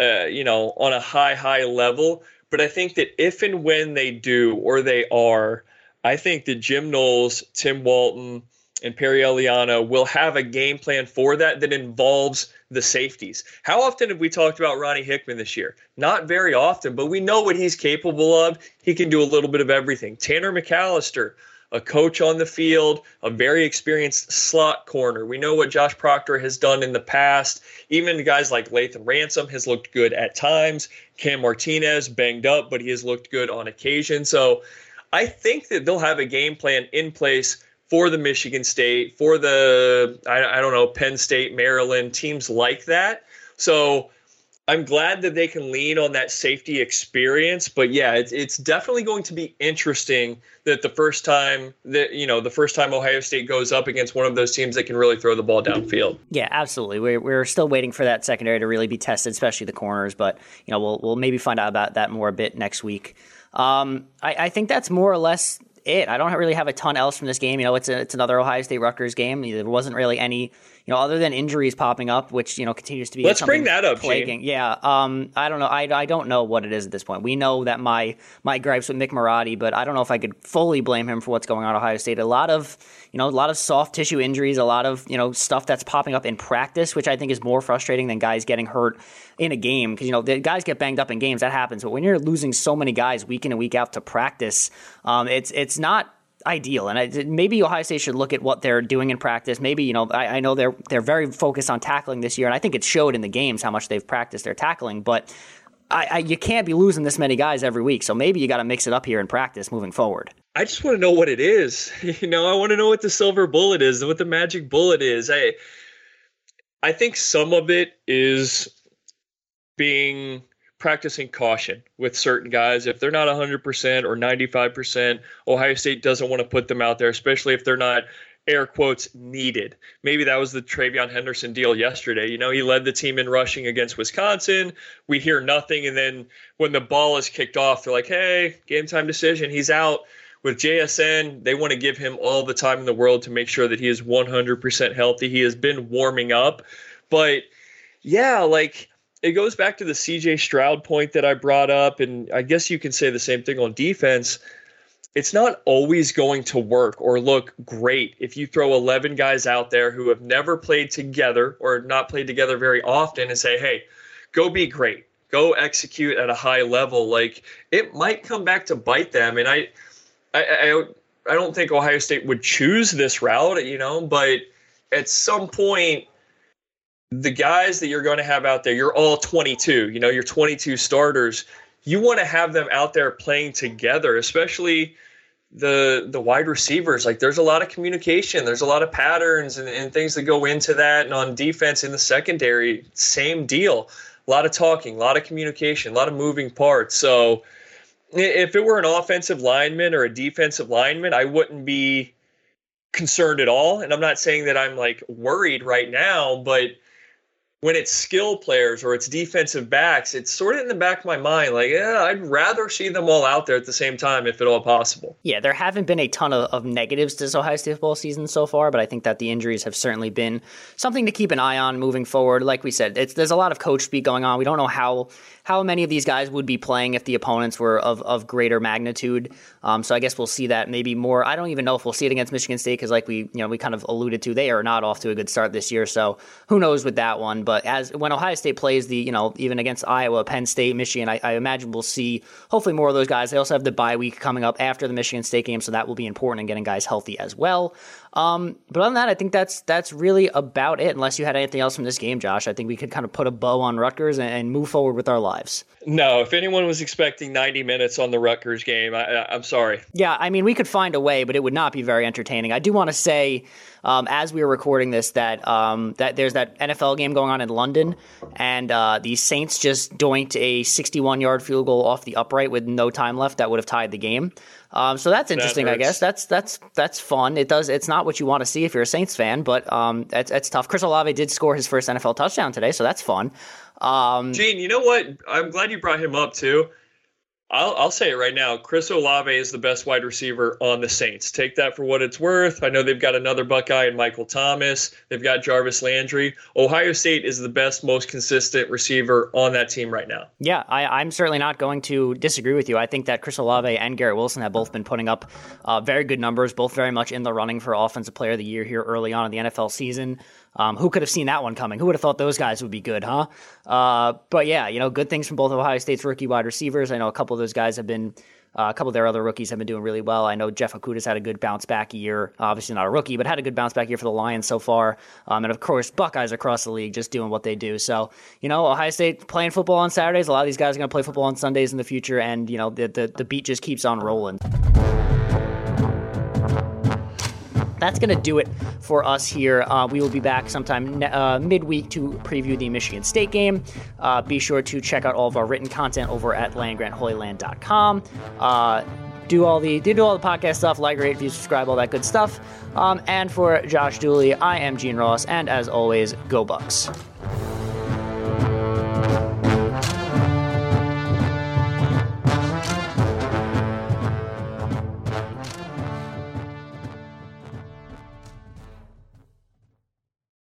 uh, you know, on a high, high level. But I think that if and when they do, or they are, I think that Jim Knowles, Tim Walton, and Perry Eliano will have a game plan for that that involves the safeties. How often have we talked about Ronnie Hickman this year? Not very often, but we know what he's capable of. He can do a little bit of everything. Tanner McAllister, a coach on the field, a very experienced slot corner. We know what Josh Proctor has done in the past. Even guys like Latham Ransom has looked good at times. Cam Martinez banged up, but he has looked good on occasion. So I think that they'll have a game plan in place for the Michigan State, for the, I, I don't know, Penn State, Maryland, teams like that. So I'm glad that they can lean on that safety experience. But, yeah, it's, it's definitely going to be interesting that the first time that, you know, the first time Ohio State goes up against one of those teams that can really throw the ball downfield. Yeah, absolutely. We're, we're still waiting for that secondary to really be tested, especially the corners. But, you know, we'll, we'll maybe find out about that more a bit next week. Um, I, I think that's more or less it. I don't really have a ton else from this game. You know, it's a, it's another Ohio State Rutgers game. There wasn't really any, you know, other than injuries popping up, which, you know, continues to be. Let's bring that up, Gene. Yeah. Um, I don't know. I, I don't know what it is at this point. We know that my, my gripes with Mick Marotti, but I don't know if I could fully blame him for what's going on at Ohio State. A lot of, you know, a lot of soft tissue injuries, a lot of, you know, stuff that's popping up in practice, which I think is more frustrating than guys getting hurt in a game. Cause you know, the guys get banged up in games. That happens. But when you're losing so many guys week in and week out to practice, um, it's, it's not ideal. And I, maybe Ohio State should look at what they're doing in practice. Maybe, you know, I, I know they're they're very focused on tackling this year, and I think it showed in the games how much they've practiced their tackling. But I, I, you can't be losing this many guys every week, so maybe you got to mix it up here in practice moving forward. I just want to know what it is. You know, I want to know what the silver bullet is, what the magic bullet is. I, I think some of it is being practicing caution with certain guys. If they're not one hundred percent or ninety-five percent, Ohio State doesn't want to put them out there, especially if they're not – air quotes needed. Maybe that was the TreVeyon Henderson deal yesterday. You know, he led the team in rushing against Wisconsin. We hear nothing. And then when the ball is kicked off, they're like, hey, game time decision. He's out with J S N. They want to give him all the time in the world to make sure that he is one hundred percent healthy. He has been warming up. But yeah, like it goes back to the C J Stroud point that I brought up. And I guess you can say the same thing on defense. It's not always going to work or look great if you throw eleven guys out there who have never played together or not played together very often and say, hey, go be great. Go execute at a high level. Like, it might come back to bite them. And I I, I, I don't think Ohio State would choose this route, you know, but at some point, the guys that you're going to have out there, you're all twenty-two, you know, you're twenty-two starters. You want to have them out there playing together, especially the the wide receivers. Like, there's a lot of communication. There's a lot of patterns and, and things that go into that. And on defense in the secondary, same deal. A lot of talking, a lot of communication, a lot of moving parts. So if it were an offensive lineman or a defensive lineman, I wouldn't be concerned at all. And I'm not saying that I'm, like, worried right now, but when it's skill players or it's defensive backs, it's sort of in the back of my mind, like, yeah, I'd rather see them all out there at the same time if at all possible. Yeah, there haven't been a ton of, of negatives to this Ohio State football season so far, but I think that the injuries have certainly been something to keep an eye on moving forward. Like we said, it's, there's a lot of coach speak going on. We don't know how how many of these guys would be playing if the opponents were of, of greater magnitude. Um, so I guess we'll see that maybe more. I don't even know if we'll see it against Michigan State because, like we you know, we kind of alluded to, they are not off to a good start this year. So who knows with that one. But as when Ohio State plays the, you know, even against Iowa, Penn State, Michigan, I, I imagine we'll see hopefully more of those guys. They also have the bye week coming up after the Michigan State game, so that will be important in getting guys healthy as well. Um, but other than that, I think that's that's really about it. Unless you had anything else from this game, Josh, I think we could kind of put a bow on Rutgers and, and move forward with our lives. No, if anyone was expecting ninety minutes on the Rutgers game, I, I, I'm sorry. Yeah, I mean, we could find a way, but it would not be very entertaining. I do want to say, um, as we were recording this, that um, that there's that N F L game going on in London, and uh, the Saints just doinked a sixty-one yard field goal off the upright with no time left. That would have tied the game. Um, so that's interesting, that I guess. That's that's that's fun. It does. It's not what you want to see if you're a Saints fan, but um, that's that's tough. Chris Olave did score his first N F L touchdown today, so that's fun. Um, Gene, you know what? I'm glad you brought him up too. I'll I'll say it right now. Chris Olave is the best wide receiver on the Saints. Take that for what it's worth. I know they've got another Buckeye in Michael Thomas. They've got Jarvis Landry. Ohio State is the best, most consistent receiver on that team right now. Yeah, I, I'm certainly not going to disagree with you. I think that Chris Olave and Garrett Wilson have both been putting up uh, very good numbers, both very much in the running for Offensive Player of the Year here early on in the N F L season. Um, who could have seen that one coming? Who would have thought those guys would be good, huh? Uh, but yeah, you know, good things from both Ohio State's rookie wide receivers. I know a couple of those guys have been, uh, a couple of their other rookies have been doing really well. I know Jeff Okuda's had a good bounce back year, obviously not a rookie, but had a good bounce back year for the Lions so far. Um, and of course, Buckeyes across the league just doing what they do. So, you know, Ohio State playing football on Saturdays. A lot of these guys are going to play football on Sundays in the future. And, you know, the, the, the beat just keeps on rolling. That's going to do it for us here. Uh, we will be back sometime uh, midweek to preview the Michigan State game. Uh, be sure to check out all of our written content over at land grant holy land dot com. Uh, do all the do all the podcast stuff, like, rate, view, subscribe, all that good stuff. Um, and for Josh Dooley, I am Gene Ross, and as always, go Bucks.